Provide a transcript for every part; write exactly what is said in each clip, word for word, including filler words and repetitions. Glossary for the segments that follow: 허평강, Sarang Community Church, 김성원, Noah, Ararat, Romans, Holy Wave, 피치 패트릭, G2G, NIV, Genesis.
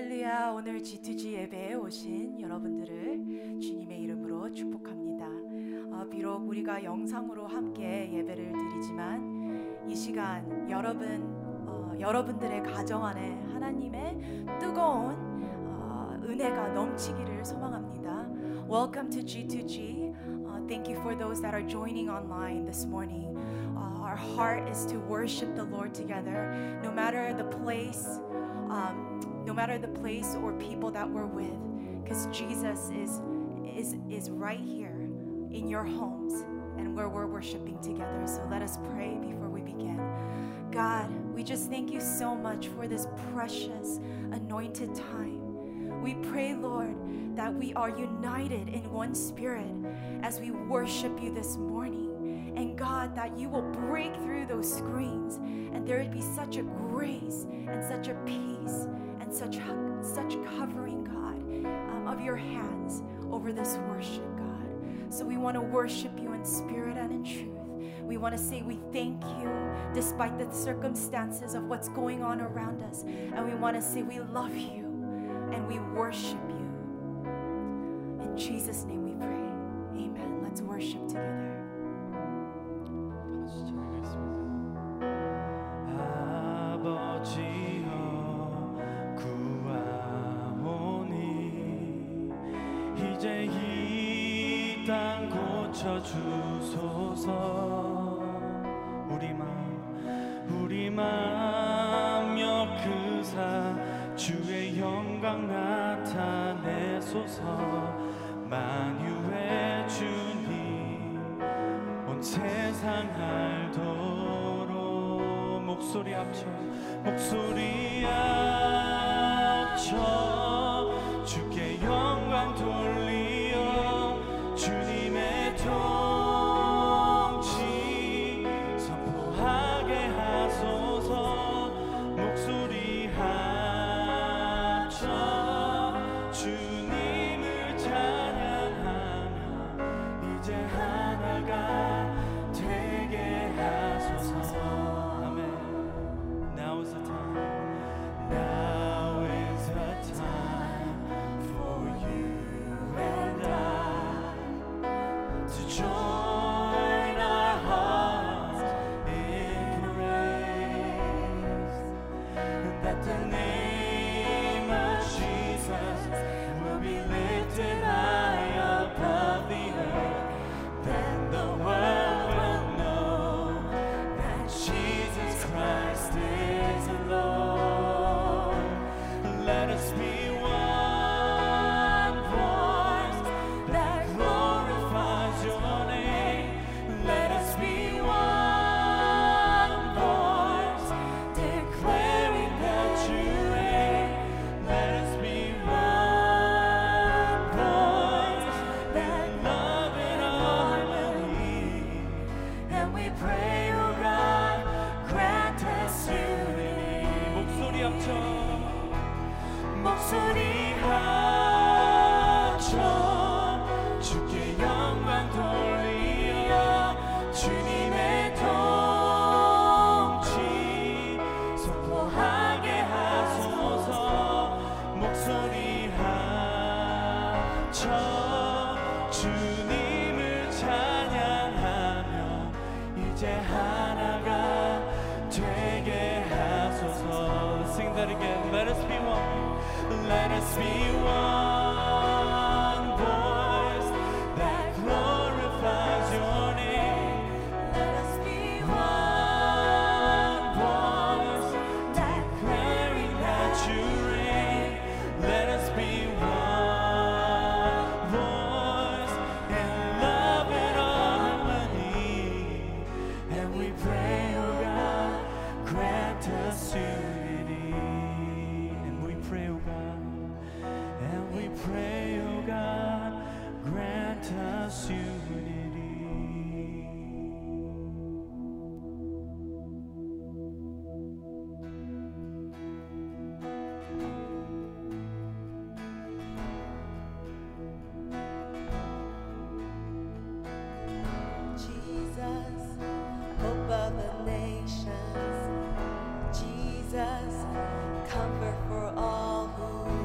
할렐루야. 오늘 지투지 예배에 오신 여러분들을 주님의 이름으로 축복합니다. 어, 비록 우리가 영상으로 함께 예배를 드리지만 이 시간 여러분, 어, 여러분들의 가정 안에 하나님의 뜨거운 어, 은혜가 넘치기를 소망합니다. Welcome to G two G. Uh, thank you for those that are joining online this morning. Uh, our heart is to worship the Lord together, no matter the place, um, no matter the place or people that we're with, because Jesus is is is right here in your homes and where we're worshiping together. So let us pray before we begin. God, we just thank you so much for this precious, anointed time. We pray, Lord, that we are united in one spirit as we worship you this morning. And God, that you will break through those screens and there would be such a grace and such a peace and such such covering, God, um, of your hands over this worship, God. So we want to worship you in spirit and in truth. We want to say we thank you despite the circumstances of what's going on around us. And we want to say we love you. And we worship you. In Jesus' name we pray. Amen. Let's worship together. 아버지여 구하오니 이제 이 땅 고쳐주소서. 우리 마음 우리 마음 역사 주의 영광 나타내소서. 만유의 주님 온 세상 알도록 목소리 합쳐 목소리 합쳐 주께 영광 돌리어 주님의 통치 선포하게 하소서. 목소리 합쳐 comfort for all who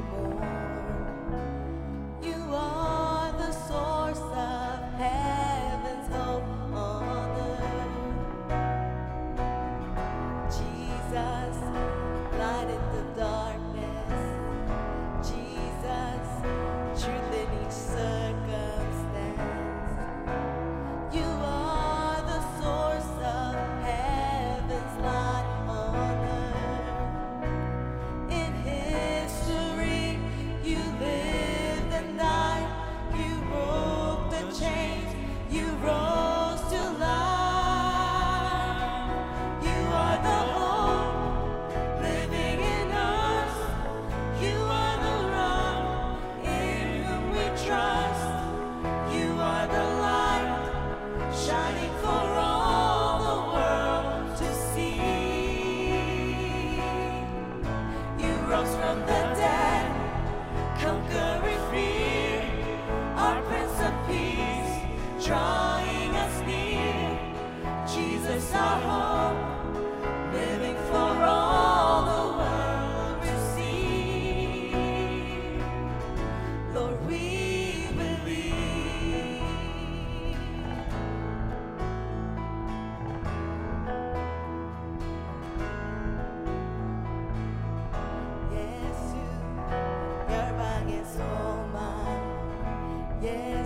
예배하네.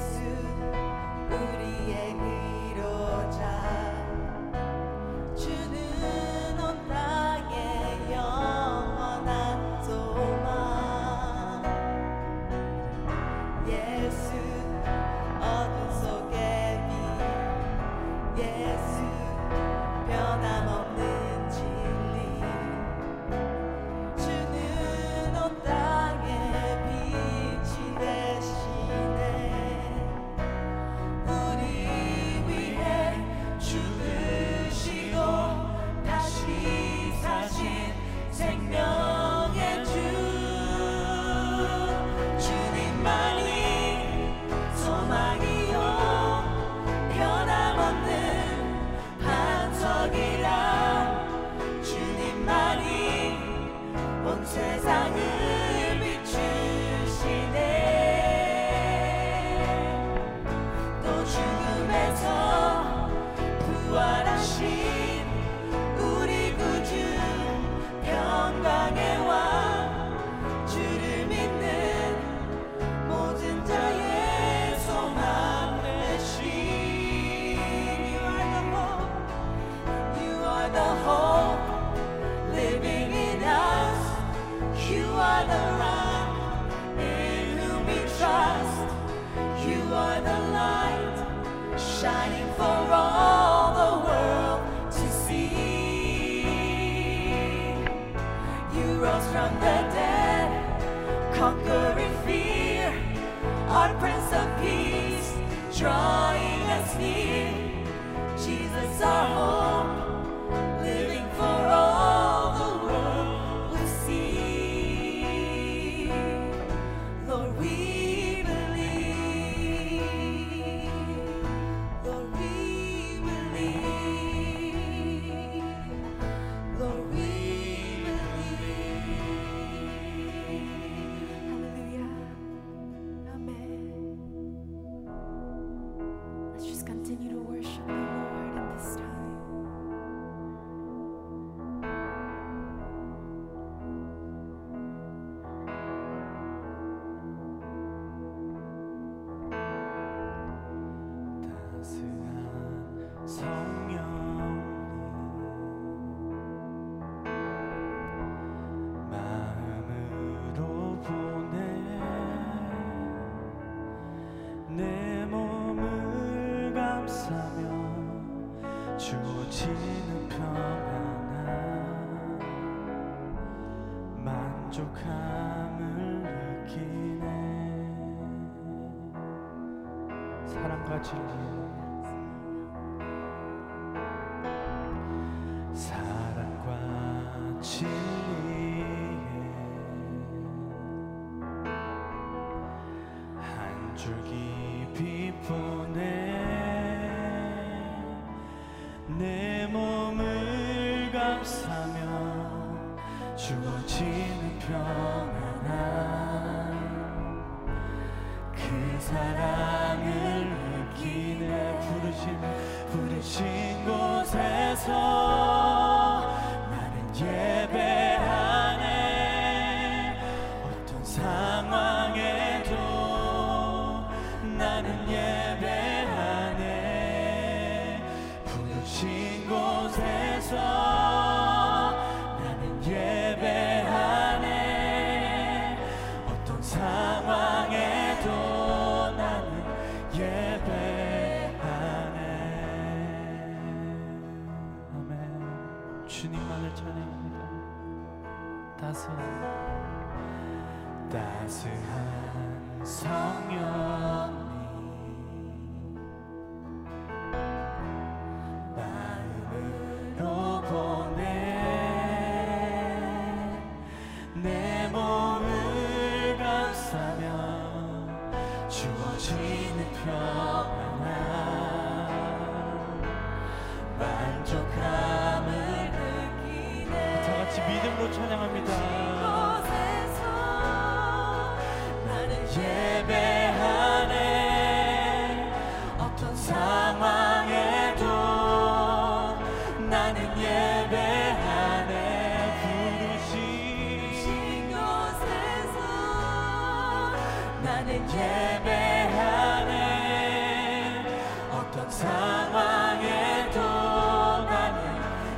사망에도 나는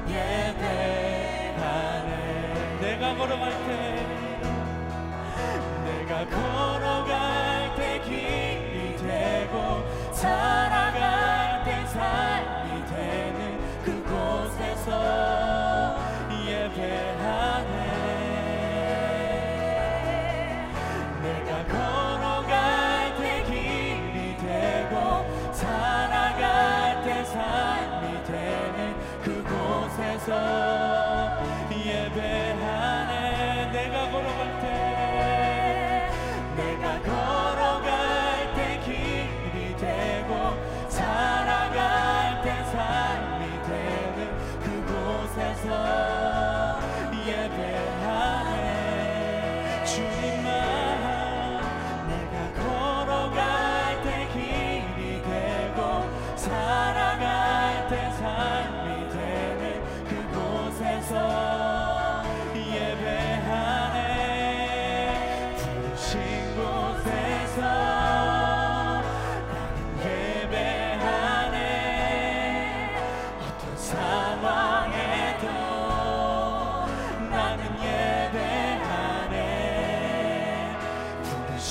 예배하네. 내가 걸어갈 때 내가 걸어갈 때 길이 되고 살아갈 때 삶이 되는 그곳에서 예배하네. 내가 걸어갈 때 길이 되고 살아갈 때 삶이 되는 그곳에서 예배하네. 내가 걸어갈 때 예배하네. 주님만 내가 걸어갈 때 길이 되고 살아갈 때 삶이 되는 그곳에서 예배하네.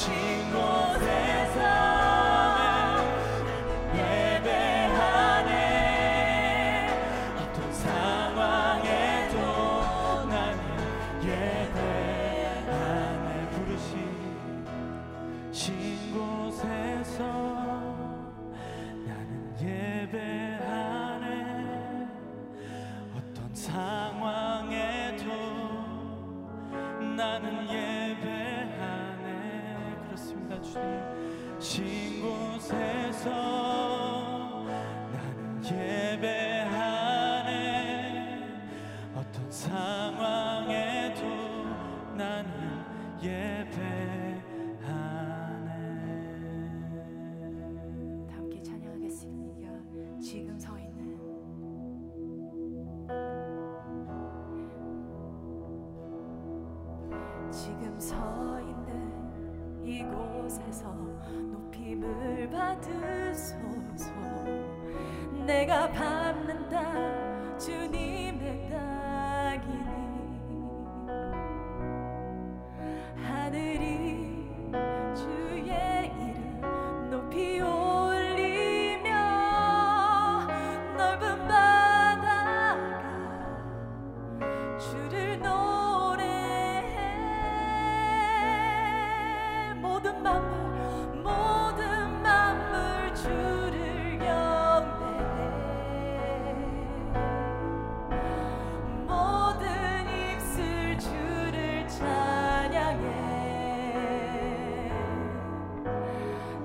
부르신 곳에서 나는 예배하네. 어떤 상황에도 내가 밟는 땅 주님의 땅이니 하늘이 주의 이름 높이 올리며 넓은 바다가 주를 노래해. 모든 만물 모든 만물 주를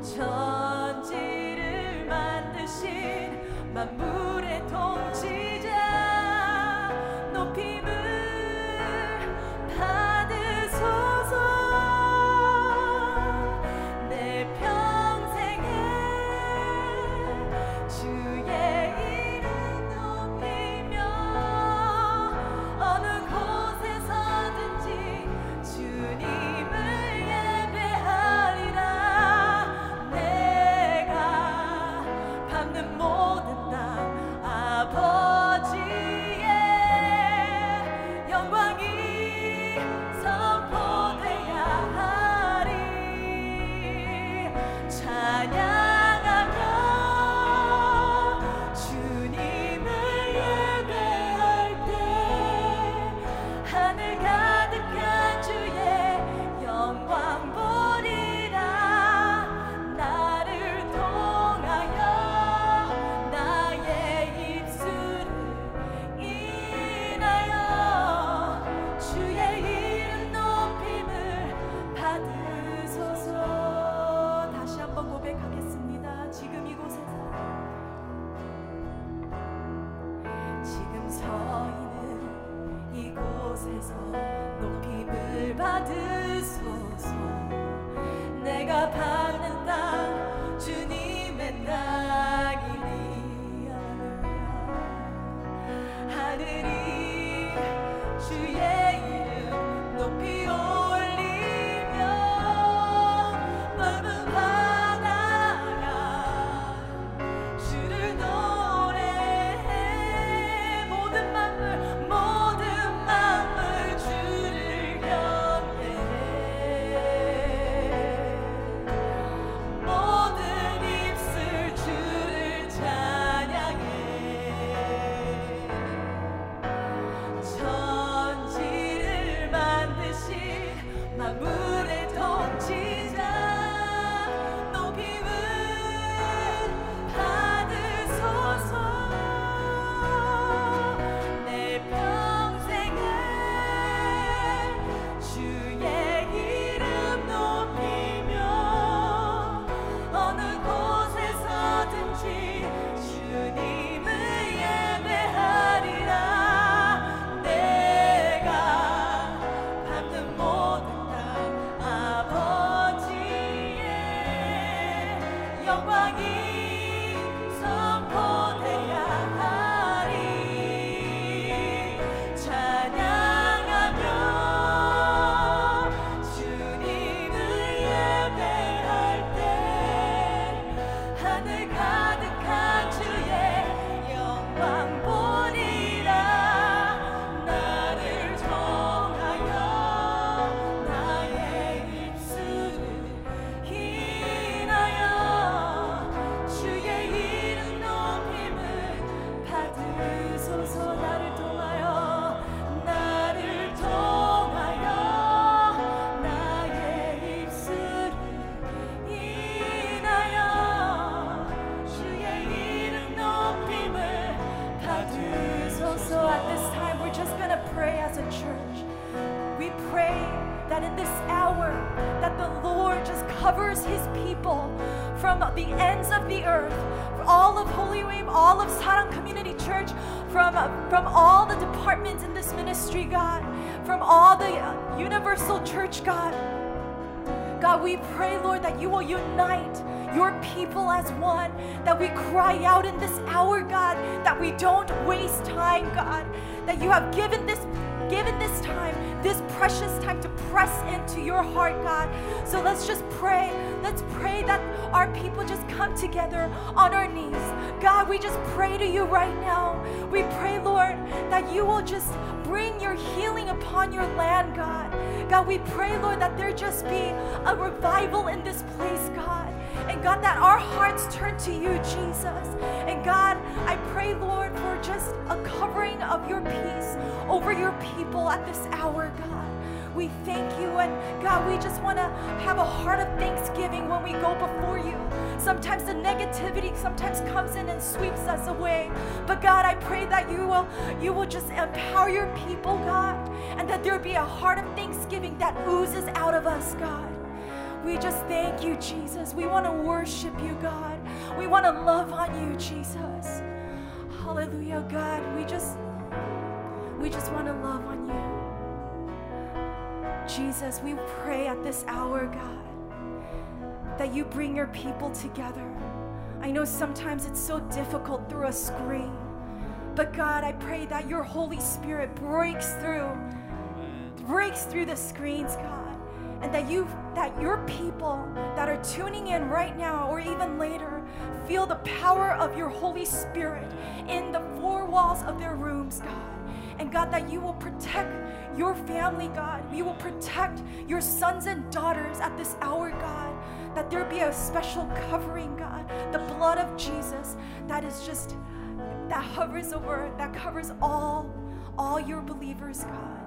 천지를 만드신 만물의 통치자 높임을 받으소서. from the ends of the earth, all of Holy Wave, all of Sarang Community Church, from, from all the departments in this ministry, God, from all the universal church, God. God, we pray, Lord, that you will unite your people as one, that we cry out in this hour, God, that we don't waste time, God, that you have given this given this time, this precious time to press into your heart, God. So let's just pray. Let's pray that our people just come together on our knees. God, we just pray to you right now. We pray, Lord, that you will just bring your healing upon your land, God. God, we pray, Lord, that there just be a revival in this place, God. And God, that our hearts turn to you, Jesus. And God, I pray, Lord, for just a covering of your peace over your people at this hour, God. We thank you, and God, we just want to have a heart of thanksgiving when we go before you. Sometimes the negativity sometimes comes in and sweeps us away. But God, I pray that you will, you will just empower your people, God, and that there be a heart of thanksgiving that oozes out of us, God. We just thank you, Jesus. We want to worship you, God. We want to love on you, Jesus. Hallelujah, God. We just, we just want to love on you. Jesus, we pray at this hour, God, that you bring your people together. I know sometimes it's so difficult through a screen, but God, I pray that your Holy Spirit breaks through, breaks through the screens, God. And that you, that your people that are tuning in right now or even later feel the power of your Holy Spirit in the four walls of their rooms, God. And God, that you will protect your family, God. You will protect your sons and daughters at this hour, God. That there be a special covering, God. The blood of Jesus that is just, that hovers over, that covers all, all your believers, God.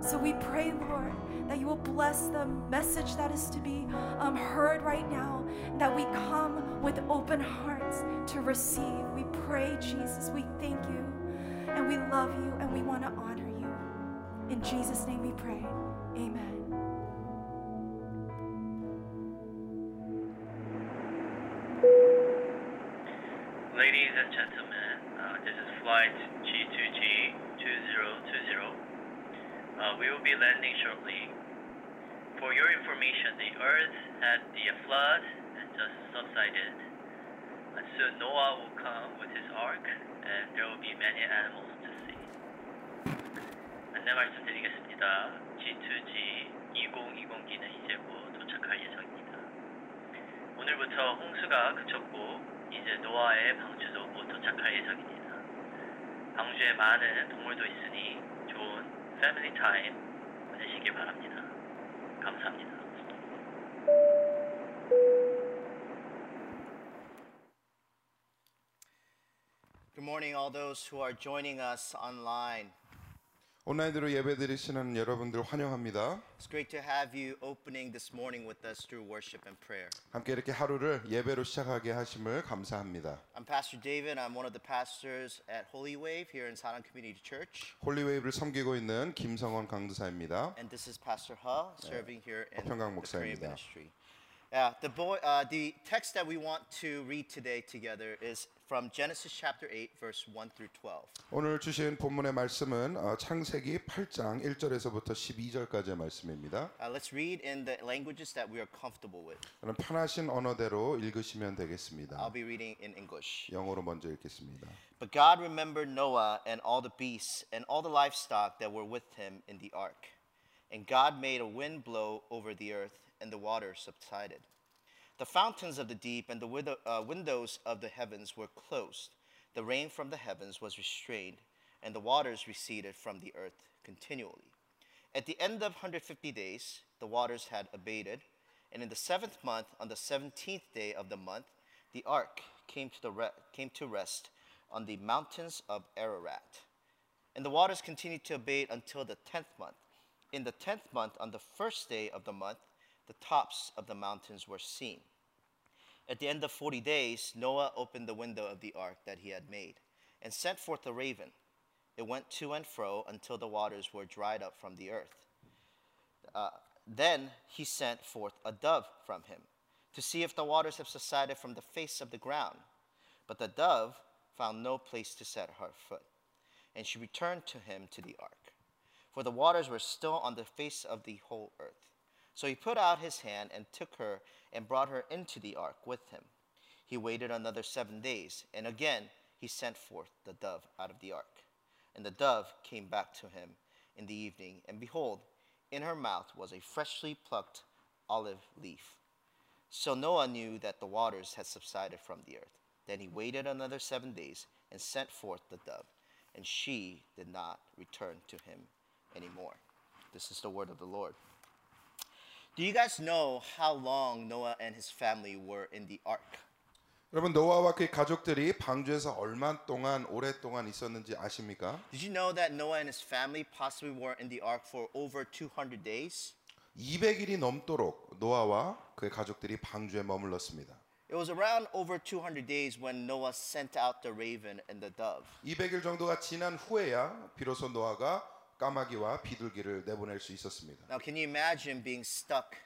So we pray, Lord, that you will bless the message that is to be um, heard right now, that we come with open hearts to receive. We pray, Jesus, we thank you, and we love you, and we want to honor you. In Jesus' name we pray. Amen. Ladies and gentlemen, uh, this is flight G two G two zero two zero. Uh, we will be landing shortly. For your information, the earth had the flood and just subsided. And soon Noah will come with his ark, and there will be many animals to see. 안내 말씀드리겠습니다. 지 투 지 이천이십 기는 이제 곧 도착할 예정입니다. 오늘부터 홍수가 그쳤고, 이제 노아의 방주도 곧 도착할 예정입니다. 방주에 많은 동물도 있으니 좋은 패밀리 타임 보내시길 바랍니다. 감사합니다. Good morning, all those who are joining us online. 온라인으로 예배드리시는 여러분들 환영합니다. It's great to have you opening this morning with us through worship and prayer. 함께 이렇게 하루를 예배로 시작하게 하심을 감사합니다. I'm Pastor David. I'm one of the pastors at Holy Wave here in Sarang Community Church. 홀리 웨이브를 섬기고 있는 김성원 강도사입니다. And this is Pastor Ha serving here in the Korean ministry. Yeah, the boy, uh, the text that we want to read today together is from Genesis chapter eight, verse one through twelve. 오늘 주신 본문의 말씀은 어, 창세기 팔 장 일 절에서부터 십이 절까지의 말씀입니다. Uh, let's read in the languages that we are comfortable with. 그럼 편하신 언어대로 읽으시면 되겠습니다. I'll be reading in English. 영어로 먼저 읽겠습니다. But God remembered Noah and all the beasts and all the livestock that were with him in the ark, and God made a wind blow over the earth. And the water subsided. The fountains of the deep and the widow, uh, windows of the heavens were closed. The rain from the heavens was restrained, and the waters receded from the earth continually. At the end of one hundred fifty days, the waters had abated, and in the seventh month, on the seventeenth day of the month, the ark came to, the re- came to rest on the mountains of Ararat. And the waters continued to abate until the tenth month. In the tenth month, on the first day of the month, the tops of the mountains were seen. At the end of forty days, Noah opened the window of the ark that he had made and sent forth a raven. It went to and fro until the waters were dried up from the earth. Uh, then he sent forth a dove from him. to see if the waters have subsided from the face of the ground. But the dove found no place to set her foot, and she returned to him to the ark, for the waters were still on the face of the whole earth. So he put out his hand and took her and brought her into the ark with him. He waited another seven days, and again he sent forth the dove out of the ark. And the dove came back to him in the evening, and behold, in her mouth was a freshly plucked olive leaf. So Noah knew that the waters had subsided from the earth. Then he waited another seven days and sent forth the dove, and she did not return to him anymore. This is the word of the Lord. Do you guys know how long Noah and his family were in the ark? 여러분, 노아와 그의 가족들이 방주에서 얼마 동안 오랫동안 있었는지 아십니까? Did you know that Noah and his family possibly were in the ark for over two hundred days? 이백 일이 넘도록 노아와 그의 가족들이 방주에 머물렀습니다. It was around over two hundred days when Noah sent out the raven and the dove. 이백 일 정도가 지난 후에야 비로소 노아가 까마귀와 비둘기를 내보낼 수 있었습니다. Now can you imagine being stuck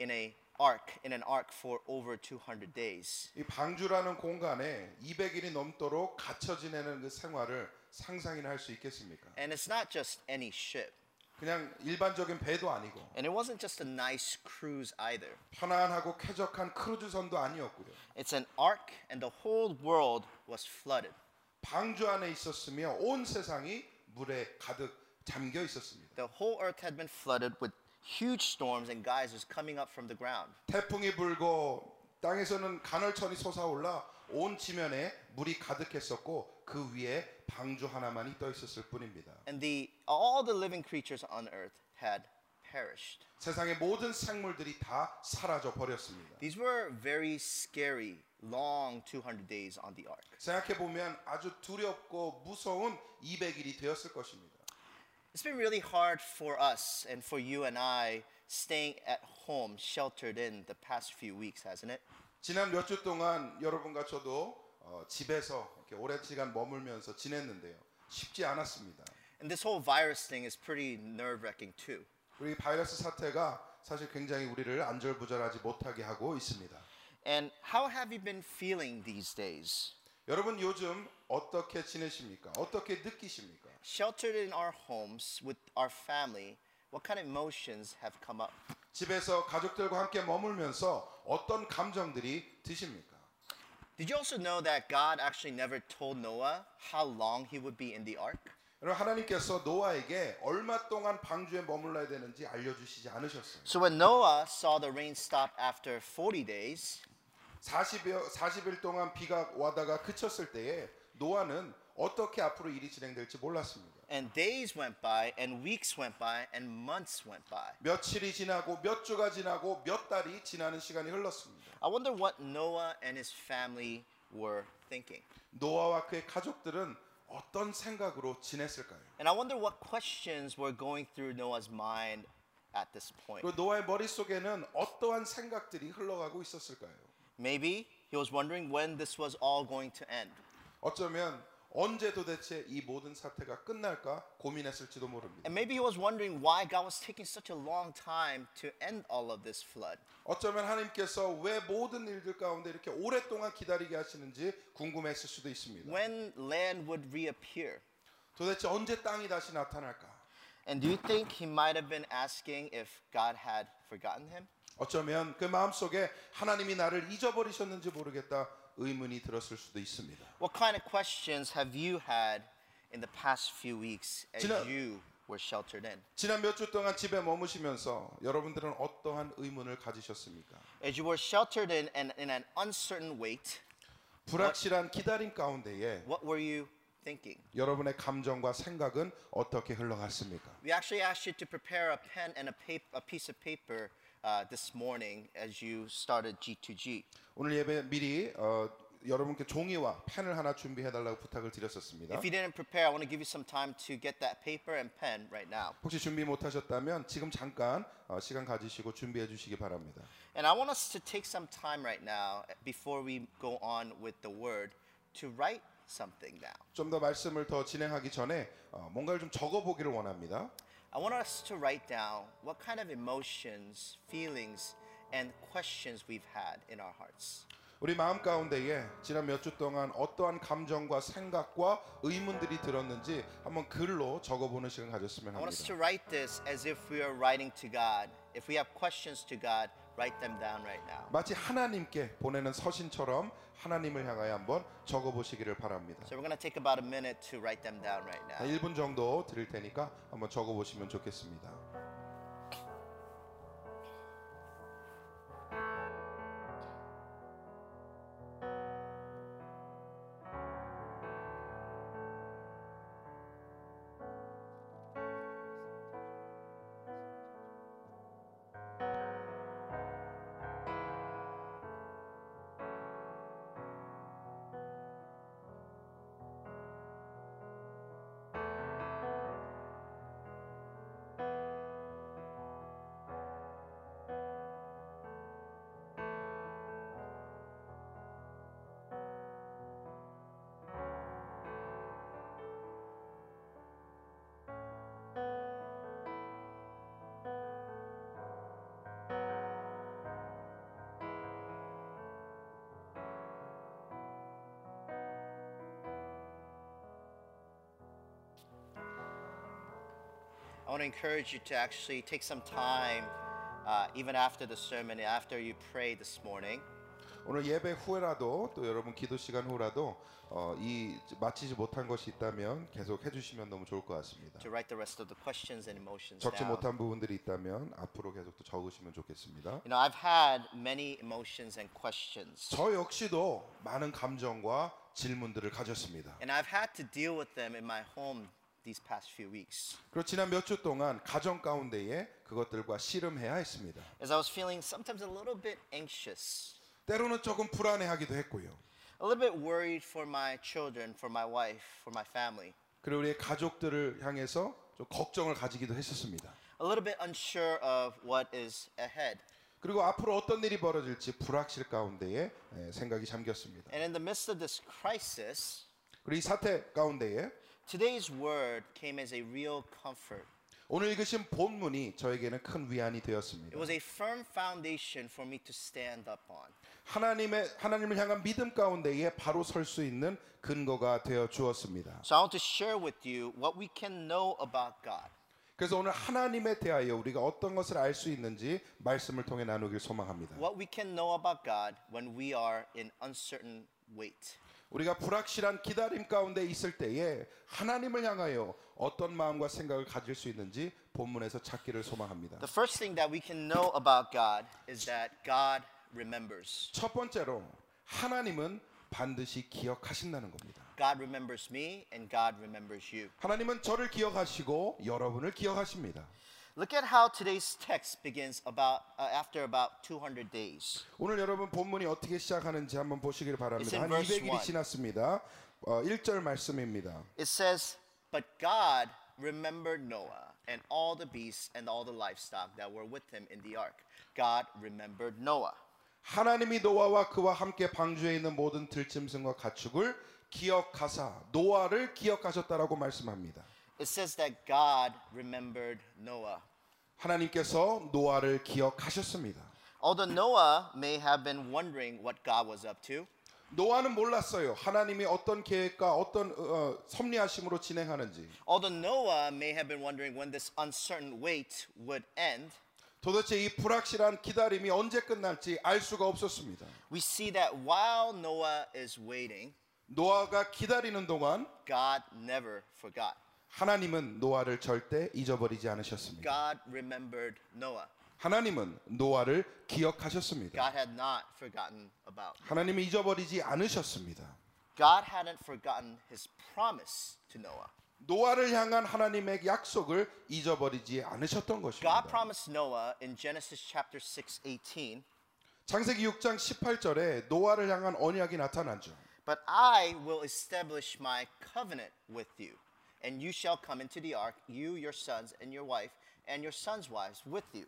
in a ark in an ark for over two hundred days? 이 방주라는 공간에 이백 일이 넘도록 갇혀 지내는 그 생활을 상상이나 할 수 있겠습니까? And it's not just any ship. 그냥 일반적인 배도 아니고. And it wasn't just a nice cruise either. 편안하고 쾌적한 크루즈선도 아니었고요. It's an ark and the whole world was flooded. 방주 안에 있었으며 온 세상이 물에 가득 잠겨 있었습니다. The whole earth had been flooded with huge storms and geysers coming up from the ground. 태풍이 불고 땅에서는 간헐천이 솟아올라 온 지면에 물이 가득했었고 그 위에 방주 하나만이 떠 있었을 뿐입니다. And the all the living creatures on earth had perished. 세상의 모든 생물들이 다 사라져 버렸습니다. These were very scary long two hundred days on the ark. 생각해 보면 아주 두렵고 무서운 이백 일이 되었을 것입니다. It's been really hard for us and for you and I staying at home, sheltered in the past few weeks, hasn't it? 지난 몇 주 동안 여러분과 저도 어, 집에서 이렇게 오랜 시간 머물면서 지냈는데요. 쉽지 않았습니다. And this whole virus thing is pretty nerve-wracking too. 우리 바이러스 사태가 사실 굉장히 우리를 안절부절하지 못하게 하고 있습니다. And how have you been feeling these days? 여러분 요즘 어떻게 지내십니까? 어떻게 느끼십니까? Sheltered in our homes with our family, what kind of emotions have come up? 집에서 가족들과 함께 머물면서 어떤 감정들이 드십니까? Did you also know that God actually never told Noah how long he would be in the ark? 여러분 하나님께서 노아에게 얼마 동안 방주에 머물러야 되는지 알려주시지 않으셨어요. So when Noah saw the rain stop after forty days, 사십 일 동안 비가 와다가 그쳤을 때에 노아는 어떻게 앞으로 일이 진행될지 몰랐습니다. And days went by, and weeks went by, and months went by. 며칠이 지나고 몇 주가 지나고 몇 달이 지나는 시간이 흘렀습니다. I wonder what Noah and his family were thinking. 노아와 그의 가족들은 어떤 생각으로 지냈을까요? And I wonder what questions were going through Noah's mind at this point. 그리고 노아의 머릿속에는 어떠한 생각들이 흘러가고 있었을까요? Maybe he was wondering when this was all going to end. 어쩌면 언제 도대체 이 모든 사태가 끝날까 고민했을지도 모릅니다. And maybe he was wondering why God was taking such a long time to end all of this flood. 어쩌면 하나님께서 왜 모든 일들 가운데 이렇게 오랫동안 기다리게 하시는지 궁금했을 수도 있습니다. When land would reappear. 도대체 언제 땅이 다시 나타날까? And do you think he might have been asking if God had forgotten him? 어쩌면 그 마음속에 하나님이 나를 잊어버리셨는지 모르겠다 의문이 들었을 수도 있습니다. What kind of questions have you had in the past few weeks as you were sheltered in? 지난 몇 주 동안 집에 머무시면서 여러분들은 어떠한 의문을 가지셨습니까? As you were sheltered in and in an uncertain wait, 불확실한 기다림 가운데에 what were you thinking? 여러분의 감정과 생각은 어떻게 흘러갔습니까? We actually asked you to prepare a pen and a paper, a piece of paper. Uh, this morning, as you started G two G. 오늘 예배 미리 어, 여러분께 종이와 펜을 하나 준비해달라고 부탁을 드렸었습니다. If you didn't prepare, I want to give you some time to get that paper and pen right now. 혹시 준비 못하셨다면 지금 잠깐 어, 시간 가지시고 준비해 주시기 바랍니다. And I want us to take some time right now, before we go on with the word, to write something down. 좀 더 말씀을 더 진행하기 전에 어, 뭔가를 좀 적어보기를 원합니다. I want us to write down what kind of emotions, feelings, and questions we've had in our hearts. 우리 마음 가운데에 지난 몇 주 동안 어떠한 감정과 생각과 의문들이 들었는지 한번 글로 적어보는 시간 가졌으면 합니다. I want us to write this as if we are writing to God. If we have questions to God, write them down right now. 마치 하나님께 보내는 서신처럼 하나님을 향하여 한번 적어보시기를 바랍니다. So we're going to take about a minute to write them down right now. 일 분 정도 드릴 테니까 한번 적어보시면 좋겠습니다. I want to encourage you to actually take some time, uh, even after the sermon, after you pray this morning. 오늘 예배 후에라도 또 여러분 기도 시간 후라도 어, 이 마치지 못한 것이 있다면 계속 해주시면 너무 좋을 것 같습니다. To write the rest of the questions and emotions down. 적지 못한 부분들이 있다면 앞으로 계속 또 적으시면 좋겠습니다. You know, I've had many emotions and questions. 저 역시도 많은 감정과 질문들을 가졌습니다. And I've had to deal with them in my home. These past few weeks. 그리고 지난 몇 주 동안 가정 가운데에 그것들과 씨름해야 했습니다. As I was feeling sometimes a little bit anxious. 때로는 조금 불안해하기도 했고요. A little bit worried for my children, for my wife, for my family. 그리고 우리의 가족들을 향해서 좀 걱정을 가지기도 했었습니다. A little bit unsure of what is ahead. 그리고 앞으로 어떤 일이 벌어질지 불확실 가운데에 생각이 잠겼습니다. And in the midst of this crisis. 그리고 이 사태 가운데에 Today's word came as a real comfort. 오늘 읽으신 본문이 저에게는 큰 위안이 되었습니다. It was a firm foundation for me to stand up on. 하나님의 하나님을 향한 믿음 가운데에 바로 설 수 있는 근거가 되어 주었습니다. So I want to share with you what we can know about God. 그래서 오늘 하나님에 대하여 우리가 어떤 것을 알 수 있는지 말씀을 통해 나누길 소망합니다. What we can know about God when we are in uncertain wait. 우리가 불확실한 기다림 가운데 있을 때에 하나님을 향하여 어떤 마음과 생각을 가질 수 있는지 본문에서 찾기를 소망합니다. The first thing that we can know about God is that God remembers. 첫 번째로 하나님은 반드시 기억하신다는 겁니다. God remembers me and God remembers you. 하나님은 저를 기억하시고 여러분을 기억하십니다. Look at how today's text begins about uh, after about two hundred days. 오늘 여러분 본문이 어떻게 시작하는지 한번 보시길 바랍니다. 한 이백 일이 지났습니다. 어, 일 절 말씀입니다. It says, "But God remembered Noah and all the beasts and all the livestock that were with him in the ark. God remembered Noah." 하나님이 노아와 그와 함께 방주에 있는 모든 들짐승과 가축을 기억하사 노아를 기억하셨다라고 말씀합니다. It says that God remembered Noah. 하나님께서 노아를 기억하셨습니다. Although Noah may have been wondering what God was up to. 노아는 몰랐어요. 하나님이 어떤 계획과 어떤 어, 섭리하심으로 진행하는지. Although Noah may have been wondering when this uncertain wait would end. 도대체 이 불확실한 기다림이 언제 끝날지 알 수가 없었습니다. We see that while Noah is waiting. 노아가 기다리는 동안 God never forgot. 하나님은 노아를 절대 잊어버리지 않으셨습니다. God remembered Noah. 하나님은 노아를 기억하셨습니다. God had not forgotten about. 하나님은 잊어버리지 않으셨습니다. God hadn't forgotten his promise to Noah. 노아를 향한 하나님의 약속을 잊어버리지 않으셨던 것입니다. God promised Noah in Genesis chapter six eighteen. 창세기 육 장 십팔 절에 노아를 향한 언약이 나타나죠. But I will establish my covenant with you. And you shall come into the ark, you, your sons, and your wife, and your sons' wives with you.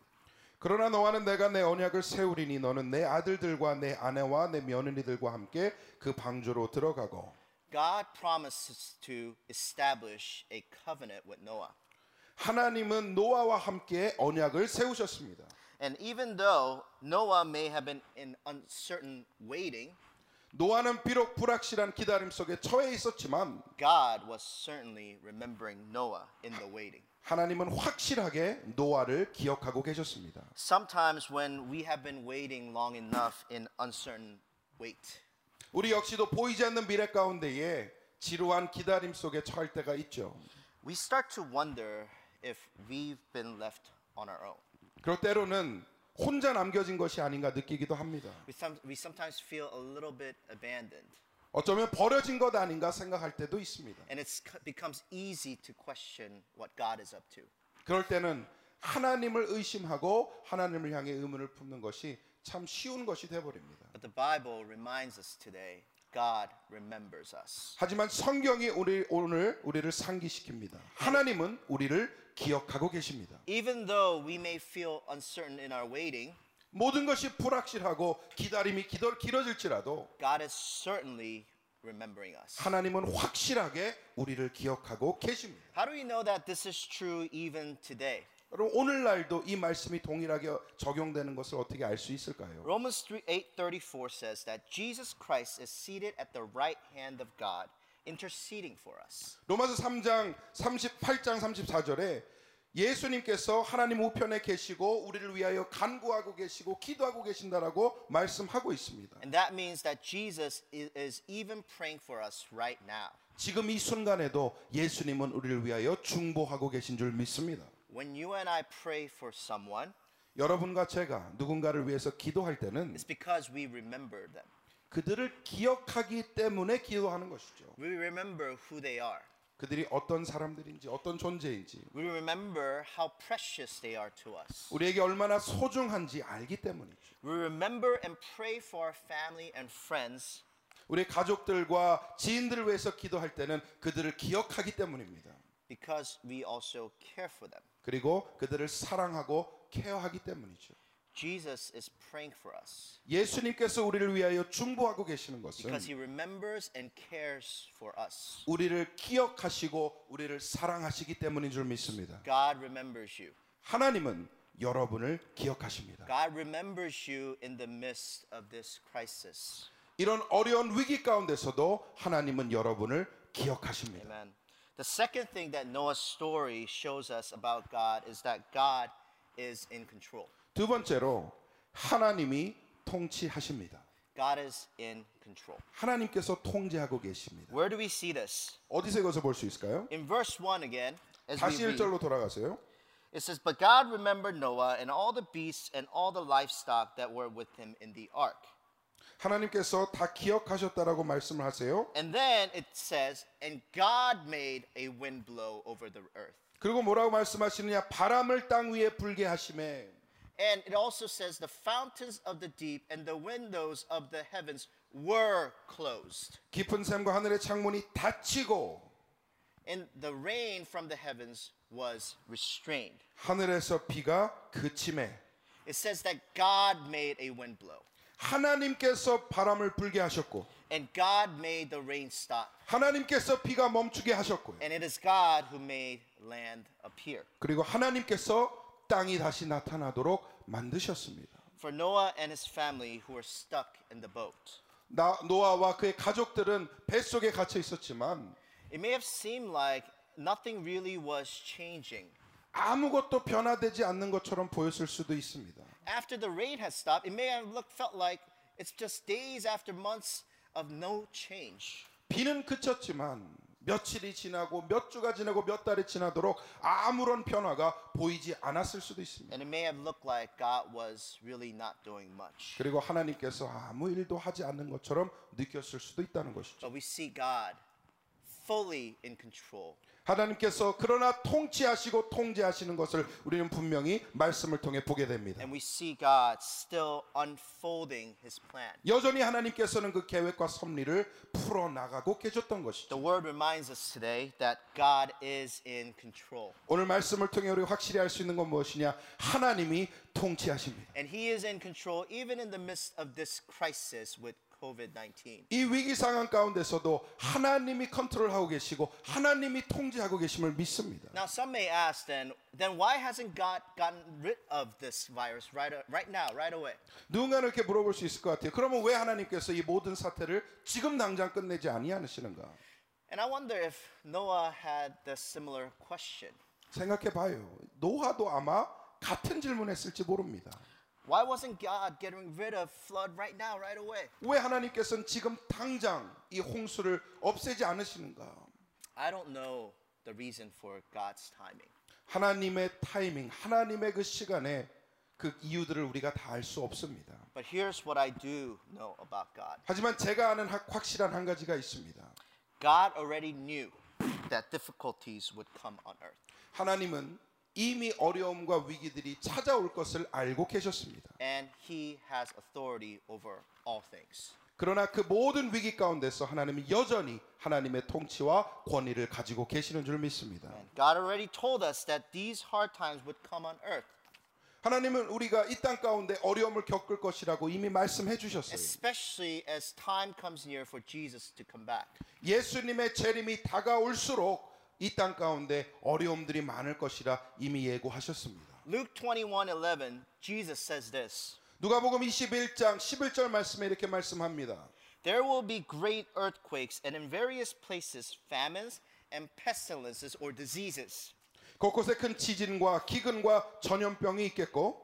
그러나 너와는 내가 내 언약을 세우리니 너는 내 아들들과 내 아내와 내 며느리들과 함께 그 방주로 들어가고. God promises to establish a covenant with Noah. 하나님은 노아와 함께 언약을 세우셨습니다. And even though Noah may have been in uncertain waiting, 노아는 비록 불확실한 기다림 속에 처해 있었지만 God was certainly remembering Noah in the waiting. 하나님은 확실하게 노아를 기억하고 계셨습니다. Sometimes when we have been waiting long enough in uncertain wait. 우리 역시도 보이지 않는 미래 가운데에 지루한 기다림 속에 처할 때가 있죠. We start to wonder if we've been left on our own. 그럴 때로는 혼자 남겨진 것이 아닌가 느끼기도 합니다. We sometimes feel a little bit abandoned. 어쩌면 버려진 것 아닌가 생각할 때도 있습니다. And it becomes easy to question what God is up to. 그럴 때는 하나님을 의심하고 하나님을 향해 의문을 품는 것이 참 쉬운 것이 되어 버립니다. But the Bible reminds us today, God remembers us. 하지만 성경이 우리 오늘 우리를 상기시킵니다. 하나님은 우리를 기억하고 계십니다. Even though we may feel uncertain in our waiting, 모든 것이 불확실하고 기다림이 길어질지라도 God is certainly remembering us. 하나님은 확실하게 우리를 기억하고 계십니다. How do we know that this is true even today? 여러분, 오늘날도 이 말씀이 동일하게 적용되는 것을 어떻게 알 수 있을까요? Romans eight thirty-four says that Jesus Christ is seated at the right hand of God, interceding for us. 로마서 삼 장 삼십팔 장 삼십사 절에 예수님께서 하나님 우편에 계시고 우리를 위하여 간구하고 계시고 기도하고 계신다라고 말씀하고 있습니다. And that means that Jesus is even praying for us right now. 지금 이 순간에도 예수님은 우리를 위하여 중보하고 계신 줄 믿습니다. When you and I pray for someone, 여러분과 제가 누군가를 위해서 기도할 때는 it's because we remember them. 그들을 기억하기 때문에 기도하는 것이죠. We remember who they are. 그들이 어떤 사람들인지 어떤 존재인지 We remember how precious they are to us. 우리에게 얼마나 소중한지 알기 때문이죠. We remember and pray for our family and friends. 우리 가족들과 지인들을 위해서 기도할 때는 그들을 기억하기 때문입니다. Because we also care for them. 그리고 그들을 사랑하고 케어하기 때문이죠. Jesus is praying for us. 예수님께서 우리를 위하여 중보하고 계시는 것은 Because he remembers and cares for us. 우리를 기억하시고 우리를 사랑하시기 때문인 줄 믿습니다. God remembers you. 하나님은 여러분을 기억하십니다. God remembers you in the midst of this crisis. 이런 어려운 위기 가운데서도 하나님은 여러분을 기억하십니다. Amen. The second thing that Noah's story shows us about God is that God is in control. 두 번째로 하나님이 통치하십니다. God is in control. 하나님께서 통제하고 계십니다. Where do we see this? 어디서 이것을 볼 수 있을까요? In verse one again, as we read. 다시 일 절로 돌아가세요. It says, "But God remembered Noah and all the beasts and all the livestock that were with him in the ark." 하나님께서 다 기억하셨다라고 말씀을 하세요. And then it says, "And God made a wind blow over the earth." 그리고 뭐라고 말씀하시느냐? 바람을 땅 위에 불게 하시매. And it also says the fountains of the deep and the windows of the heavens were closed. 깊은 샘과 하늘의 창문이 닫히고. And the rain from the heavens was restrained. 하늘에서 비가 그치매. It says that God made a wind blow. 하나님께서 바람을 불게 하셨고. And God made the rain stop. 하나님께서 비가 멈추게 하셨고요. And it is God who made land appear. 그리고 하나님께서 땅이 다시 나타나도록 만드셨습니다. For Noah and his family who were stuck in the boat. 나, 노아와 그의 가족들은 배 속에 갇혀 있었지만 It may have seemed like nothing really was changing. 아무것도 변화되지 않는 것처럼 보였을 수도 있습니다. After the rain had stopped, it may have looked felt like it's just days after months of no change. 비는 그쳤지만 며칠이 지나고 몇 주가 지나고 몇 달이 지나도록 아무런 변화가 보이지 않았을 수도 있습니다. And it may have looked like God was really not doing much. 그리고 하나님께서 아무 일도 하지 않는 것처럼 느꼈을 수도 있다는 것이죠. But we see God fully in control. 하나님께서 그러나 통치하시고 통제하시는 것을 우리는 분명히 말씀을 통해 보게 됩니다. And we see God still unfolding his plan. 여전히 하나님께서는 그 계획과 섭리를 풀어 나가고 계셨던 것이죠. The word reminds us today that God is in control. 오늘 말씀을 통해 우리 확실히 알 수 있는 건 무엇이냐? 하나님이 통치하십니다. And he is in control even in the midst of this crisis with 코비드 나인틴. 이 위기 상황 가운데서도 하나님이 컨트롤하고 계시고 하나님이 통제하고 계심을 믿습니다. Now some may ask then, then why hasn't God gotten rid of this virus right right now, right away? 누군가는 이렇게 물어볼 수 있을 것 같아요. 그러면 왜 하나님께서 이 모든 사태를 지금 당장 끝내지 아니하시는가? And I wonder if Noah had the similar question. 생각해 봐요. 노아도 아마 같은 질문했을지 모릅니다. Why wasn't God getting rid of flood right now, right away? 왜 하나님께서는 지금 당장 이 홍수를 없애지 않으시는가? I don't know the reason for God's timing. 하나님의 타이밍, 하나님의 그 시간에 그 이유들을 우리가 다 알 수 없습니다. But here's what I do know about God. 하지만 제가 아는 확실한 한 가지가 있습니다. God already knew that difficulties would come on earth. 하나님은 이미 어려움과 위기들이 찾아올 것을 알고 계셨습니다. And he has authority over all things. 그러나 그 모든 위기 가운데서 하나님은 여전히 하나님의 통치와 권위를 가지고 계시는 줄 믿습니다. And God already told us that these hard times would come on earth. 하나님은 우리가 이 땅 가운데 어려움을 겪을 것이라고 이미 말씀해 주셨어요. Especially as time comes near for Jesus to come back. 예수님의 재림이 다가올수록 이 땅 가운데 어려움들이 많을 것이라 이미 예고하셨습니다. 루크 이십일, 일레븐, Jesus says this. 누가복음 이십일 장 십일 절 말씀에 이렇게 말씀합니다. There will be great earthquakes and in various places famines and pestilences or diseases. 곳곳에 큰 지진과 기근과 전염병이 있겠고.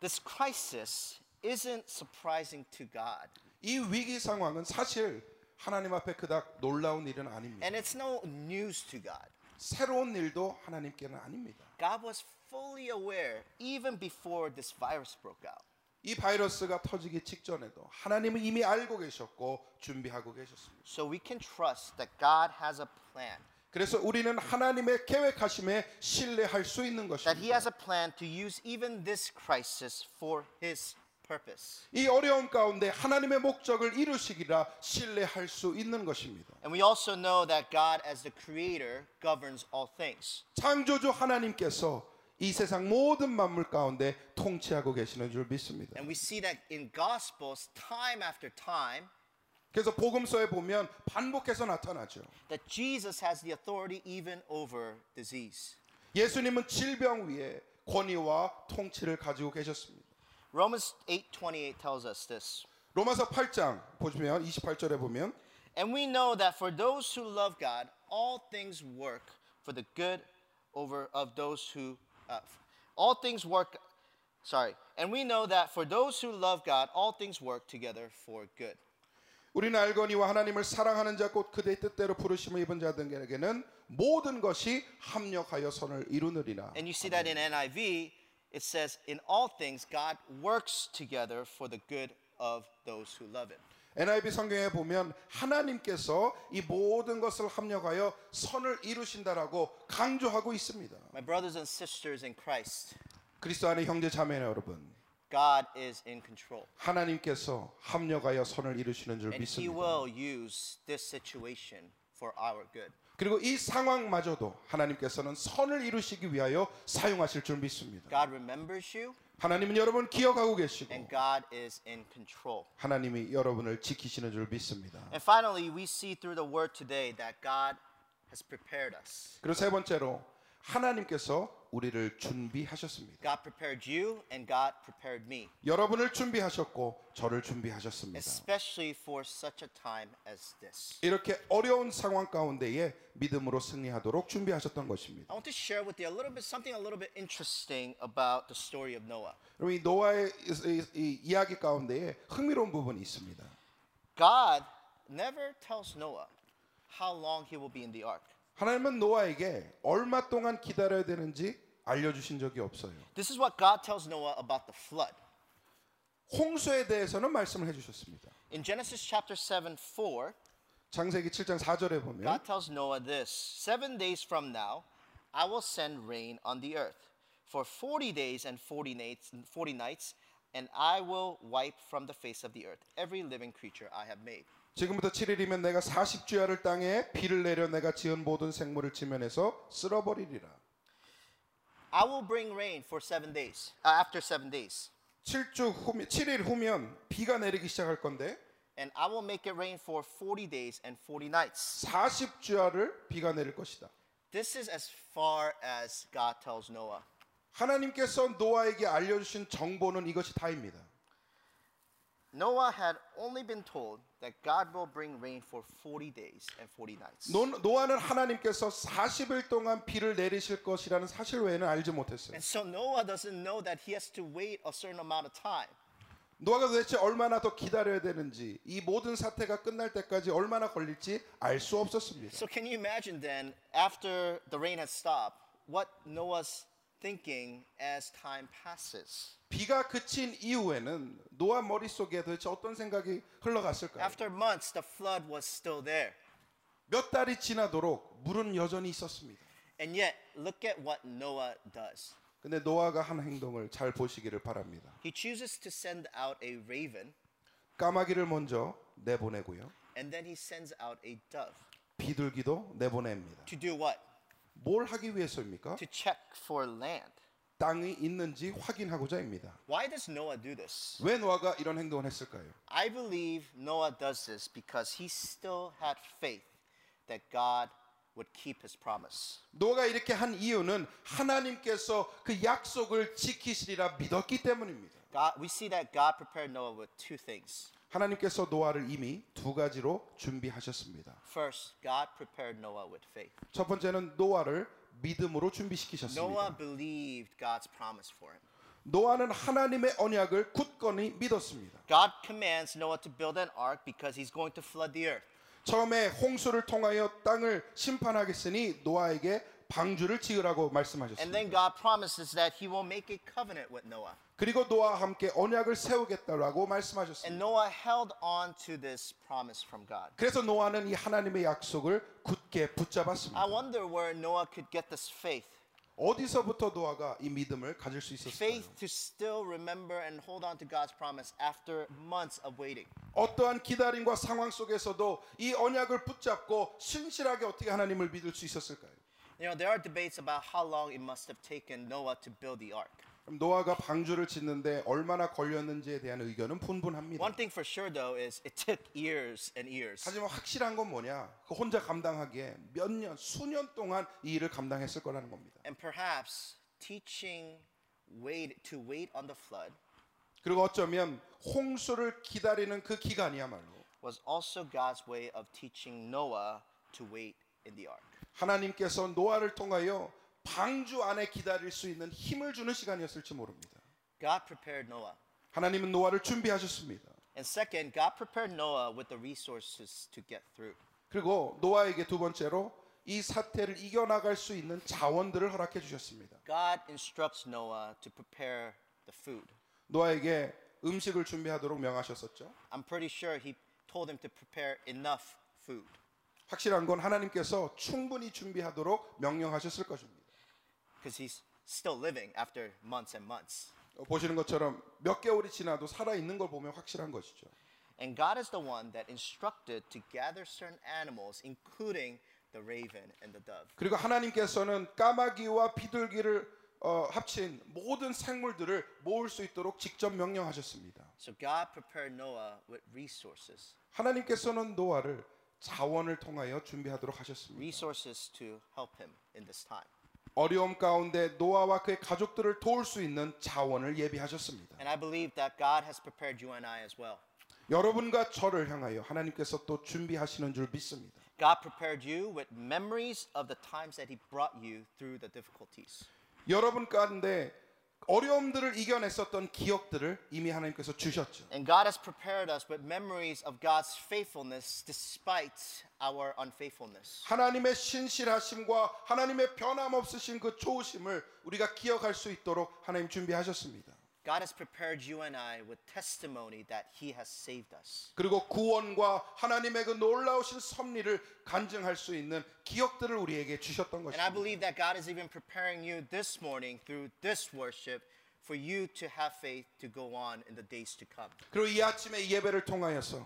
This crisis isn't surprising to God. 이 위기 상황은 사실 하나님 앞에 그닥 놀라운 일은 아닙니다. And it's no news to God. 새로운 일도 하나님께는 아닙니다. God was fully aware even before this virus broke out. 이 바이러스가 터지기 직전에도 하나님은 이미 알고 계셨고 준비하고 계셨습니다. So we can trust that God has a plan. 그래서 우리는 하나님의 계획하심에 신뢰할 수 있는 것입니다. That he has a plan to use even this crisis for his purpose. 이 어려움 가운데 하나님의 목적을 이루시기라 신뢰할 수 있는 것입니다. And we also know that God as the creator governs all things. 창조주 하나님께서 이 세상 모든 만물 가운데 통치하고 계시는 줄 믿습니다. And we see that in gospels time after time. 그래서 복음서에 보면 반복해서 나타나죠. That Jesus has the authority even over disease. 예수님은 질병 위에 권위와 통치를 가지고 계셨습니다. Romans eight twenty-eight tells us this. 로마서 팔 장 보시면 이십팔 절에 보면 And we know that for those who love God all things work for the good over of those who uh, all things work sorry. And we know that for those who love God all things work together for good. 우리는 알거니와 하나님을 사랑하는 자 곧 그대의 뜻대로 부르심을 입은 자들에게는 모든 것이 합력하여 선을 이루느니라. And you see that in N I V It says, in all things, God works together for the good of those who love Him. N I V 성경에 보면 하나님께서 이 모든 것을 합력하여 선을 이루신다라고 강조하고 있습니다. My brothers and sisters in Christ. 그리스도 안의 형제 자매 여러분. God is in control. 하나님께서 합력하여 선을 이루시는 줄 믿습니다. And He will use this situation for our good. 그리고 이 상황마저도 하나님께서는 선을 이루시기 위하여 사용하실 줄 믿습니다. God remembers you. 하나님은 여러분 기억하고 계시고 And God is in control. 하나님이 여러분을 지키시는 줄 믿습니다. And finally, we see through the word today that God has prepared us. 그리고 세 번째로 하나님께서 우리를 준비하셨습니다. God prepared you and God prepared me. 여러분을 준비하셨고 저를 준비하셨습니다. Especially for such a time as this. 이렇게 어려운 상황 가운데에 믿음으로 승리하도록 준비하셨던 것입니다. I want to share with you a little bit something a little bit interesting about the story of Noah. 여러분 노아의 이 이야기 가운데에 흥미로운 부분이 있습니다. God never tells Noah how long he will be in the ark. 하나님은 노아에게 얼마 동안 기다려야 되는지 알려주신 적이 없어요. This is what God tells Noah about the flood. 홍수에 대해서는 말씀을 해주셨습니다. In Genesis chapter seven, four, 창세기 칠 장 사 절에 보면 God tells Noah this. Seven days from now, I will send rain on the earth for forty days and forty nights, and I will wipe from the face of the earth every living creature I have made. 지금부터 칠 일이면 내가 사십 주야를 땅에 비를 내려 내가 지은 모든 생물을 지면에서 쓸어버리리라. I will bring rain for seven days. After seven days. 칠 주 후면 칠 일 후면 비가 내리기 시작할 건데. And I will make it rain for forty days and forty nights. 사십 주야를 비가 내릴 것이다. This is as far as God tells Noah. 하나님께서 노아에게 알려주신 정보는 이것이 다입니다. Noah had only been told that God will bring rain for forty days and forty nights. 노, 노아는 하나님께서 사십 일 동안 비를 내리실 것이라는 사실 외에는 알지 못했어요. And so Noah doesn't know that he has to wait a certain amount of time. 노아가 도대체 얼마나 더 기다려야 되는지, 이 모든 사태가 끝날 때까지 얼마나 걸릴지 알 수 없었습니다. So can you imagine then, after the rain has stopped, what Noah's thinking as time passes? 비가 그친 이후에는 노아 머릿속에 도대체 어떤 생각이 흘러갔을까요? After months, the flood was still there. 몇 달이 지나도록 물은 여전히 있었습니다. And yet, look at what Noah does. 근데 노아가 한 행동을 잘 보시기를 바랍니다. He chooses to send out a raven. 까마귀를 먼저 내보내고요. And then he sends out a dove. 비둘기도 내보냅니다. To do what? 뭘 하기 위해서입니까? To check for land. 땅이 있는지 확인하고자입니다. Why does Noah do this? 왜 노아가 이런 행동을 했을까요? I believe Noah does this because he still had faith that God would keep his promise. 노아가 이렇게 한 이유는 하나님께서 그 약속을 지키시리라 믿었기 때문입니다. God, we see that God prepared Noah with two things. 하나님께서 노아를 이미 두 가지로 준비하셨습니다. First, God prepared Noah with faith. 첫 번째는 노아를 믿음으로 준비시키셨습니다. Noah believed God's promise for him. 노아는 하나님의 언약을 굳건히 믿었습니다. God commands Noah to build an ark because he's going to flood the earth. 처음에 홍수를 통하여 땅을 심판하겠으니 노아에게 방주를 지으라고 말씀하셨습니다. And then God promises that he will make a covenant with Noah. 그리고 노아와 함께 언약을 세우겠다라고 말씀하셨습니다. And Noah held on to this promise from God. 그래서 노아는 이 하나님의 약속을 굳게 붙잡았습니다. I wonder where Noah could get this faith. 어디서부터 노아가 이 믿음을 가질 수 있었을까요? Faith to still remember and hold on to God's promise after months of waiting. 어떠한 기다림과 상황 속에서도 이 언약을 붙잡고 신실하게 어떻게 하나님을 믿을 수 있었을까요? You know, there are debates about how long it must have taken Noah to build the ark. 노아가 방주를 짓는데 얼마나 걸렸는지에 대한 의견은 분분합니다. One thing for sure though is it took years and years. 하지만 확실한 건 뭐냐? 그 혼자 감당하기에 몇 년, 수년 동안 이 일을 감당했을 거라는 겁니다. And perhaps teaching wait to wait on the flood. 그리고 어쩌면 홍수를 기다리는 그 기간이야말로 was also God's way of teaching Noah to wait in the ark. 하나님께서 노아를 통하여 방주 안에 기다릴 수 있는 힘을 주는 시간이었을지 모릅니다. God prepared Noah. 하나님은 노아를 준비하셨습니다. And second, God prepared Noah with the resources to get through. 그리고 노아에게 두 번째로 이 사태를 이겨나갈 수 있는 자원들을 허락해 주셨습니다. God instructs Noah to prepare the food. 노아에게 음식을 준비하도록 명하셨었죠. I'm pretty sure he told him to prepare enough food. 확실한 건 하나님께서 충분히 준비하도록 명령하셨을 것입니다. Because he's still living after months and months. 보시는 것처럼 몇 개월이 지나도 살아 있는 걸 보면 확실한 것이죠. And God is the one that instructed to gather certain animals, including the raven and the dove. 그리고 하나님께서는 까마귀와 비둘기를 어, 합친 모든 생물들을 모을 수 있도록 직접 명령하셨습니다. So God prepared Noah with resources. 하나님께서는 노아를 자원을 통하여 준비하도록 하셨습니다. Resources to help him in this time. 어려움 가운데 노아와 그의 가족들을 도울 수 있는 자원을 예비하셨습니다. And I believe that God has prepared you and I as well. 여러분과 저를 향하여 하나님께서 또 준비하시는 줄 믿습니다. God prepared you with memories of the times that he brought you through the difficulties. 여러분 가운데 어려움들을 이겨냈었던 기억들을 이미 하나님께서 주셨죠. And God has prepared us with memories of God's faithfulness despite our unfaithfulness. 하나님의 신실하심과 하나님의 변함없으신 그 좋으심을 우리가 기억할 수 있도록 하나님 준비하셨습니다. God has prepared you and I with testimony that he has saved us. 그리고 구원과 하나님의 그 놀라우신 섭리를 간증할 수 있는 기억들을 우리에게 주셨던 것입니다. And I believe that God is even preparing you this morning through this worship for you to have faith to go on in the days to come. 그리고 이 아침의 예배를 통하여서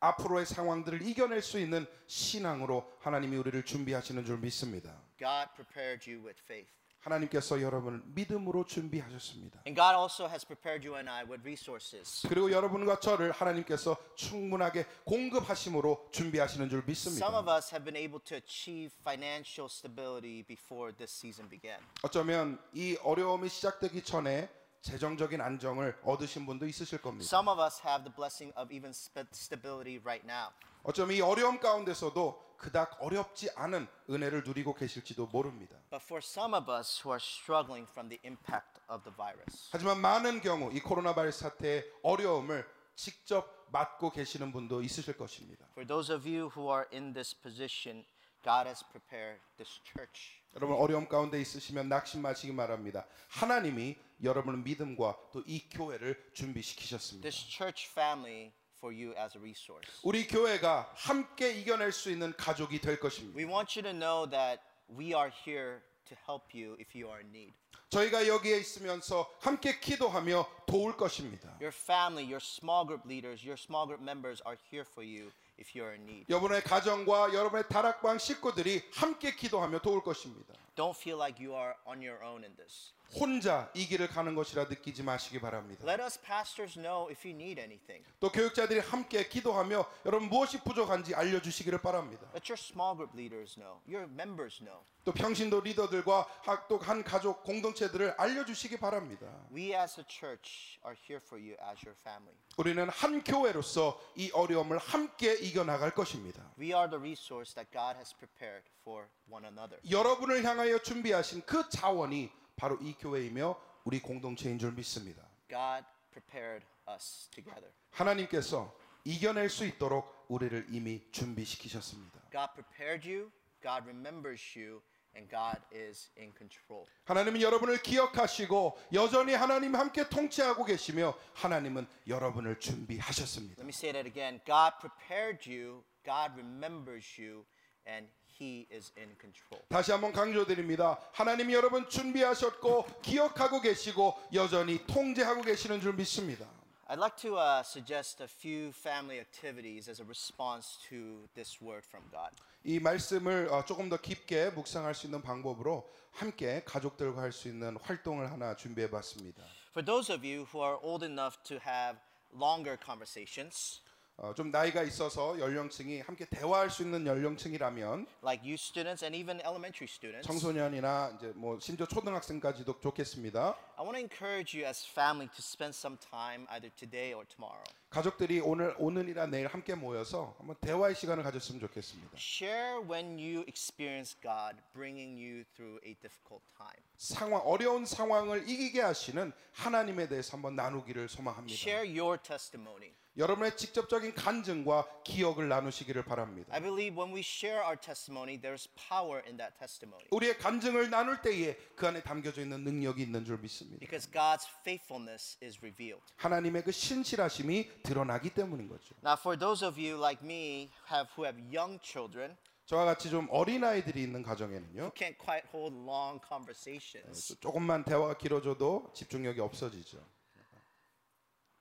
앞으로의 상황들을 이겨낼 수 있는 신앙으로 하나님이 우리를 준비하시는 줄 믿습니다. God prepared you with faith. 하나님께서 여러분을 믿음으로 준비하셨습니다. And God also has prepared you and I with resources. 그리고 여러분과 저를 하나님께서 충분하게 공급하심으로 준비하시는 줄 믿습니다. Some of us have been able to achieve financial stability before this season began. 어쩌면 이 어려움이 시작되기 전에 재정적인 안정을 얻으신 분도 있으실 겁니다. Some of us have the blessing of even stability right now. 어쩌면 이 어려움 가운데서도 그닥 어렵지 않은 은혜를 누리고 계실지도 모릅니다. But for some of us who are struggling from the impact of the virus. 하지만 많은 경우 이 코로나 바이러스 사태의 어려움을 직접 맞고 계시는 분도 있으실 것입니다. For those of you who are in this position, God has prepared this church. 여러분 어려움 가운데 있으시면 낙심 마시기 바랍니다. 하나님이 여러분의 믿음과 또 이 교회를 준비시키셨습니다. This church family for you as a resource. 우리 교회가 함께 이겨낼 수 있는 가족이 될 것입니다. We want you to know that we are here to help you if you are in need. 저희가 여기에 있으면서 함께 기도하며 도울 것입니다. Your family, your small group leaders, your small group members are here for you if you are in need. 여러분의 가정과 여러분의 다락방 식구들이 함께 기도하며 도울 것입니다. Don't feel like you are on your own in this. 혼자 이 길을 가는 것이라 느끼지 마시기 바랍니다. Let us pastors know if you need anything. 또 교육자들이 함께 기도하며 여러분 무엇이 부족한지 알려주시기를 바랍니다. Let your small group leaders know, your members know. 또 평신도 리더들과 또 한 가족 공동체들을 알려주시기 바랍니다. We as a church are here for you as your family. 우리는 한 교회로서 이 어려움을 함께 이겨나갈 것입니다. We are the resource that God has prepared for one another. 여러분을 향하여 준비하신 그 자원이 바로 이 교회이며 우리 공동체인 줄 믿습니다. God prepared us together. 하나님께서 이겨낼 수 있도록 우리를 이미 준비시키셨습니다. God prepared you, God remembers you, and God is in control. 하나님은 여러분을 기억하시고 여전히 하나님 함께 통치하고 계시며 하나님은 여러분을 준비하셨습니다. Let me say that again. God prepared you, God remembers you, and He is in control. 다시 한번 강조드립니다. 하나님이 여러분 준비하셨고 기억하고 계시고 여전히 통제하고 계시는 줄 믿습니다. I'd like to uh, suggest a few family activities as a response to this word from God. 이 말씀을 어, 조금 더 깊게 묵상할 수 있는 방법으로 함께 가족들과 할 수 있는 활동을 하나 준비해봤습니다. For those of you who are old enough to have longer conversations. 어, 좀 나이가 있어서 연령층이 함께 대화할 수 있는 연령층이라면 like youth students and even elementary students. 청소년이나 이제 뭐 심지어 초등학생까지도 좋겠습니다. I want to encourage you as family to spend some time either today or tomorrow. 가족들이 오늘 오늘이나 내일 함께 모여서 한번 대화의 시간을 가졌으면 좋겠습니다. Share when you experience God bringing you through a difficult time. 상황 어려운 상황을 이기게 하시는 하나님에 대해서 한번 나누기를 소망합니다. Share your testimony. 여러분의 직접적인 간증과 기억을 나누시기를 바랍니다. I believe when we share our testimony, there's power in that testimony. 우리의 간증을 나눌 때에 그 안에 담겨져 있는 능력이 있는 줄 믿습니다. Because God's faithfulness is revealed. 하나님의 그 신실하심이 드러나기 때문인 거죠. Now for those of you like me have who have young children. 저와 같이 좀 어린 아이들이 있는 가정에는요. Can't quite hold long conversations. 조금만 대화가 길어져도 집중력이 없어지죠.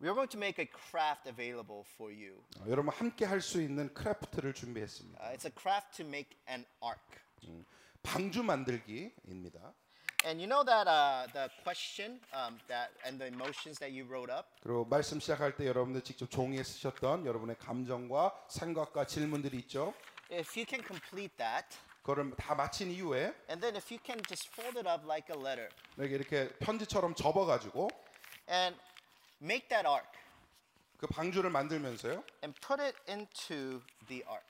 We are going to make a craft available for you. 여러분 함께 할 수 있는 크래프트를 준비했습니다. It's a craft to make an ark. 방주 만들기입니다. And you know that uh, the question um, that and the emotions that you wrote up. 그리고 말씀 시작할 때 여러분들 직접 종이에 쓰셨던 여러분의 감정과 생각과 질문들이 있죠. If you can complete that. 그걸 다 마친 이후에. And then if you can just fold it up like a letter. 이렇게 이렇게 편지처럼 접어가지고. And make that ark. 그 방주를 만들면서요. And put it into the ark.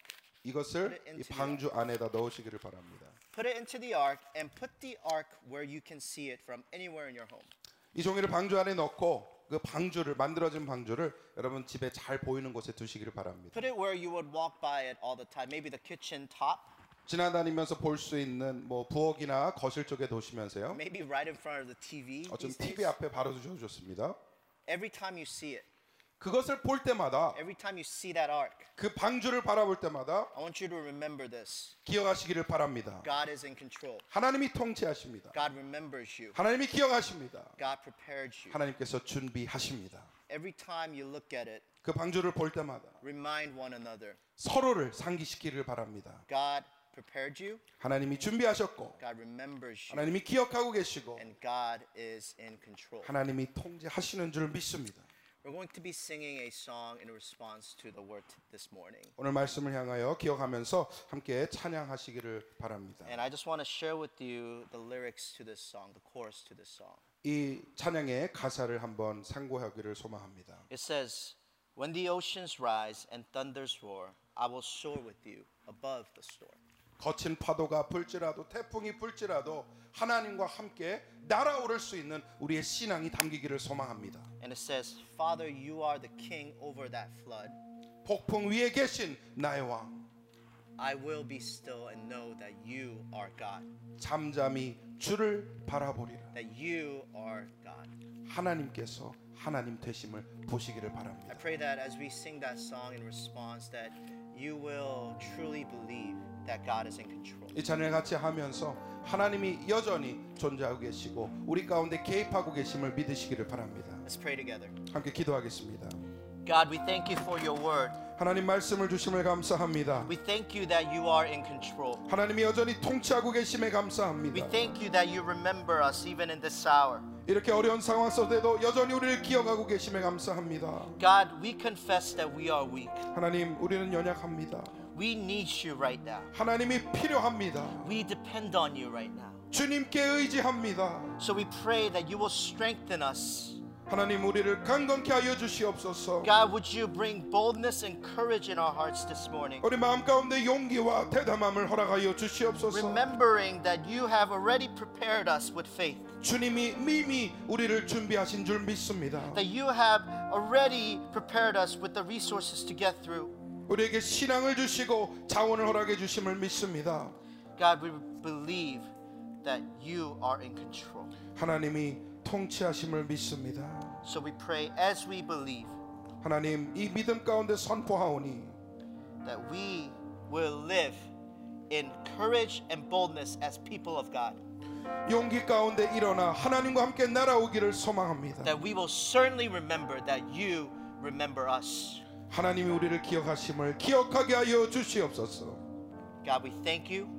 이것을 이 방주 안에다 넣으시기를 바랍니다. Put it into the ark and put the ark where you can see it from anywhere in your home. 이 종이를 방주 안에 넣고 그 방주를 만들어진 방주를 여러분 집에 잘 보이는 곳에 두시기를 바랍니다. Put it where you would walk by it all the time. Maybe the kitchen top. 지나다니면서 볼 수 있는 뭐 부엌이나 거실 쪽에 두시면서요. Maybe right in front of the 티비. 어쩜 티비 앞에 바로 두셔주셨습니다. Every time you see it. 그것을 볼 때마다 every time you see that ark. 그 방주를 바라볼 때마다 I want you to remember this. 기억하시기를 바랍니다. God is in control. 하나님이 통치하십니다. God remembers you. 하나님이 기억하십니다. God prepared you. 하나님께서 준비하십니다. Every time you look at it. 그 방주를 볼 때마다 remind one another. 서로를 상기시키기를 바랍니다. God prepared you. 하나님이 준비하셨고, God remembers you. 하나님이 기억하고 계시고, and God is in control. 하나님이 통제하시는 줄 믿습니다. We're going to be singing a song in response to the word this morning. 오늘 말씀을 향하여 기억하면서 함께 찬양하시기를 바랍니다. And I just want to share with you the lyrics to this song, the chorus to this song. 이 찬양의 가사를 한번 상고하기를 소망합니다. It says, "When the oceans rise and thunders roar, I will soar with you above the storm." 거친 파도가 불지라도 태풍이 불지라도 하나님과 함께 날아오를 수 있는 우리의 신앙이 담기기를 소망합니다. And it says, "Father, you are the king over that flood." 폭풍 위에 계신 나의 왕. I will be still and know that you are God. 잠잠히 주를 바라보리라. That you are God. 하나님께서 하나님 되심을 보시기를 바랍니다. I pray that as we sing that song in response that you will truly believe that God is in control. 이 찬양을 같이 하면서 하나님이 여전히 존재하고 계시고 우리 가운데 개입하고 계심을 믿으시기를 바랍니다. Let's pray together. 함께 기도하겠습니다. God, we thank you for your word. 하나님 말씀을 주심을 감사합니다. We thank you that you are in control. 하나님이 여전히 통치하고 계심에 감사합니다. We thank you that you remember us even in this hour. 이렇게 어려운 상황 속에도 여전히 우리를 기억하고 계심에 감사합니다. God, we confess that we are weak. 하나님, 우리는 연약합니다. We need you right now. 하나님이 필요합니다. We depend on you right now. 주님께 의지합니다. So we pray that you will strengthen us. 하나님 우리를 강건케 하여 주시옵소서. God, would you bring boldness and courage in our hearts this morning? 우리 마음 가운데 용기와 대담함을 허락하여 주시옵소서. Remembering that you have already prepared us with faith. 주님이 이미 우리를 준비하신 줄 믿습니다. That you have already prepared us with the resources to get through. 우리에게 신앙을 주시고 자원을 허락해 주심을 믿습니다. God, we believe that you are in control. 하나님이 통치하심을 믿습니다. So we pray as we believe. 하나님 이 믿음 가운데 선포하오니 that we will live in courage and boldness as people of God. 용기 가운데 일어나 하나님과 함께 날아오기를 소망합니다. That we will certainly remember that you remember us. 하나님이 우리를 기억하심을 기억하게 하여 주시옵소서. God, we thank you.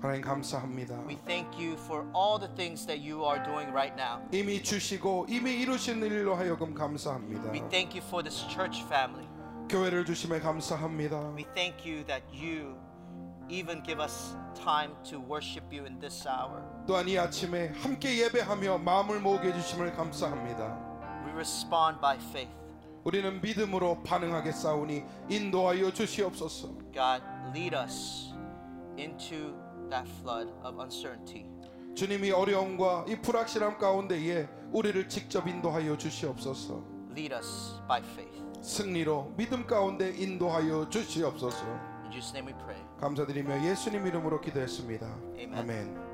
하나님 감사합니다. We thank you for all the things that you are doing right now. 이미 주시고 이미 이루신 일로 하여금 감사합니다. We thank you for this church family. 교회를 주심에 감사합니다. We thank you that you even give us time to worship you in this hour. 또한 이 아침에 함께 예배하며 마음을 모으게 해주심을 감사합니다. We respond by faith. 우리는 믿음으로 반응하게 싸우니 인도하여 주시옵소서. God, lead us into that flood of uncertainty. 주님이 어려움과 이 불확실함 가운데에 우리를 직접 인도하여 주시옵소서. Lead us by faith. 승리로 믿음 가운데 인도하여 주시옵소서. In Jesus' name we pray. 감사드리며 예수님 이름으로 기도했습니다. 아멘.